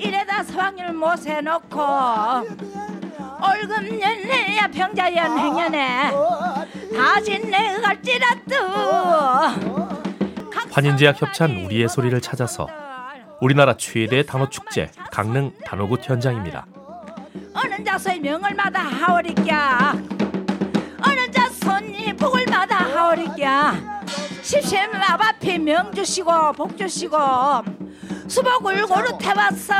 이래다 서방일 못 해놓고 월급 연내야 병자연 행연에 다시 내갈지라도. 환인제약 협찬 우리의 소리를 찾아서 우리나라 최대 단오 축제 강릉 단오굿 현장입니다. 어느 자손이 명월마다 하오리까 어느 자손이 복월마다 하오리까 십시면 앞에 명 주시고 복 주시고 수복을 고루 태웠어.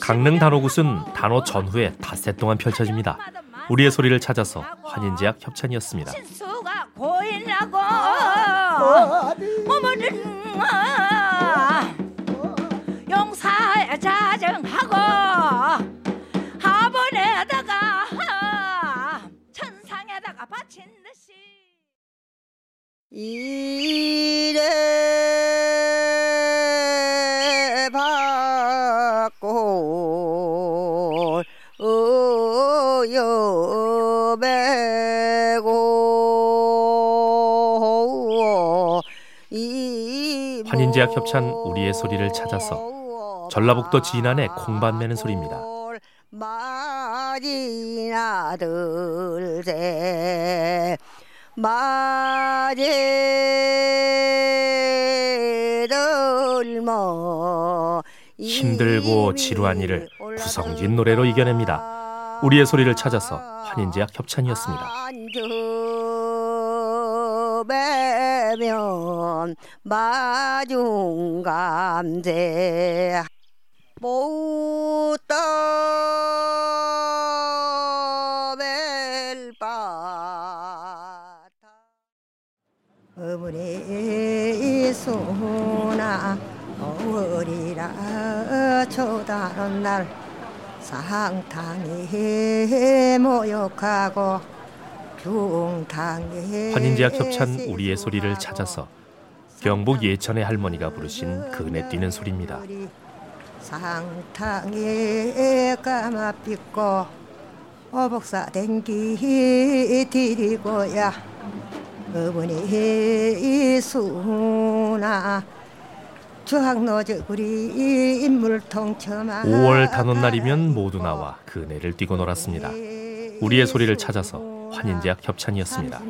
강릉 단오굿은 단오 전후에 닷새 동안 펼쳐집니다. 우리의 소리를 찾아서 환인제약 협찬이었습니다. 신수가 고인하고 몸을 용사에 자정하고 화분에다가 천상에다가 바친 듯이 이래 받고 환인제약 협찬 우리의 소리를 찾아서 전라북도 진안의 콩밭 매는 소리입니다. 힘들고 지루한 일을 구성진 노래로 이겨냅니다. 우리의 소리를 찾아서 환인제약 협찬이었습니다. 어머니 소나 어리라 초다른 날 상탕이 모욕하고 중탕이 환인제약 협찬 우리의 소리를 찾아서 경북 예천의 할머니가 부르신 그네 뛰는 소리입니다. 상탕이 까마피고 어복사 댕기 디리고야 어머니 수나 5월 단오날이면 모두 나와 그네를 뛰고 놀았습니다. 우리의 소리를 찾아서 환인제약 협찬이었습니다.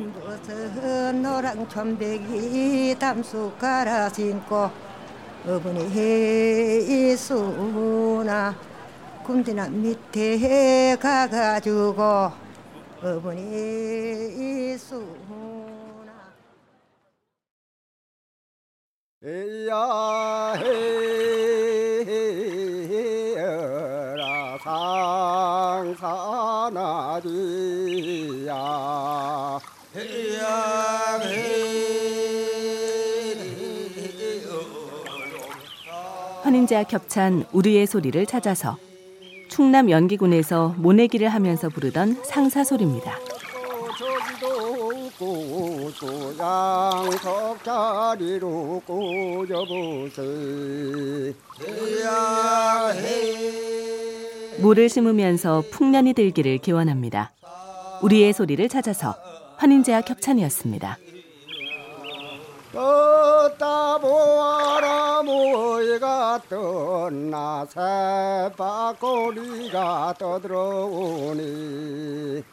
에야헤라 상사나리야 환인제약 협찬 우리의 소리를 찾아서 충남 연기군에서 모내기를 하면서 부르던 상사 소리입니다. 모를 심으면서 풍년이 들기를 기원합니다. 우리의 소리를 찾아서 환인제약 협찬이었습니다. 떠다보아라 모이가 떠나 새바꼬리가 떠들어오니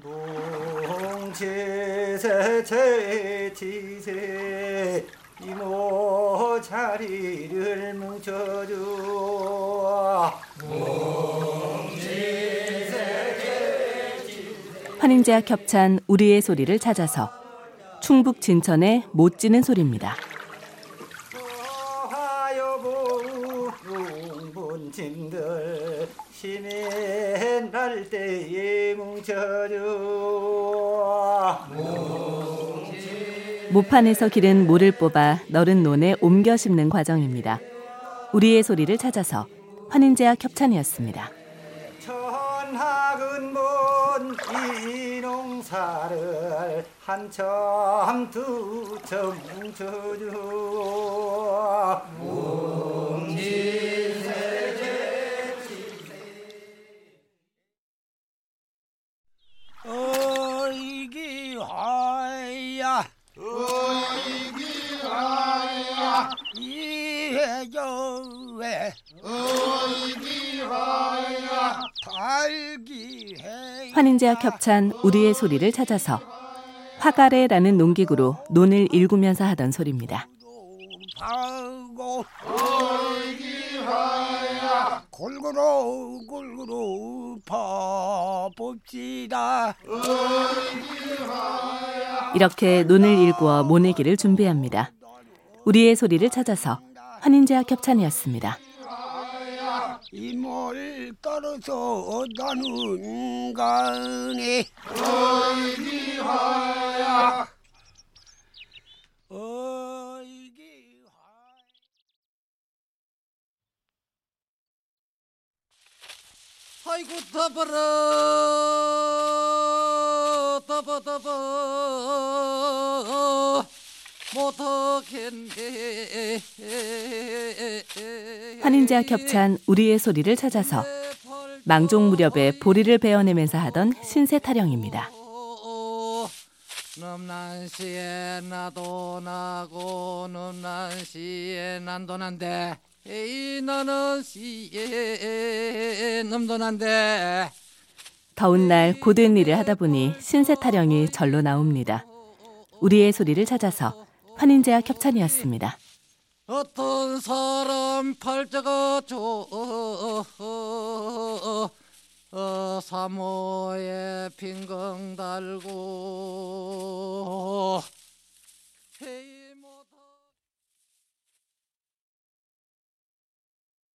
동지세체지세 이모 자리를 뭉쳐주어 환인제약 협찬 우리의 소리를 찾아서 충북 진천의 못 지는 소리입니다. 짐들 시민 날 때에 뭉쳐줘. 모판에서 기른 모를 뽑아 너른 논에 옮겨 심는 과정입니다. 우리의 소리를 찾아서 환인제약 협찬이었습니다. 천하근본 이 농사를 한참 두점 뭉쳐줘. 환인제약 협찬 우리의 소리를 찾아서 화가래라는 농기구로 논을 일구면서 하던 소리입니다. 아이고, 어이기하야, 골고루 골고루 퍼봅시다. 이렇게 논을 일구어 모내기를 준비합니다. 우리의 소리를 찾아서 환인제약 협찬이었습니다. 이모를 따라서 나눈 간에 어이기하야. 아이고 더버라 더버더버 못하겠네. 환인제약 협찬 우리의 소리를 찾아서 망종 무렵에 보리를 베어내면서 하던 신세 타령입니다. 넘난시에 나도 나고 넘난시에 난도 난데 에이 나는 시에 넘도 난데. 더운 날 고된 일을 하다 보니 신세 타령이 절로 나옵니다. 우리의 소리를 찾아서 환인제약 협찬이었습니다. 어떤 사람 팔자가 사모에 빈궁 달고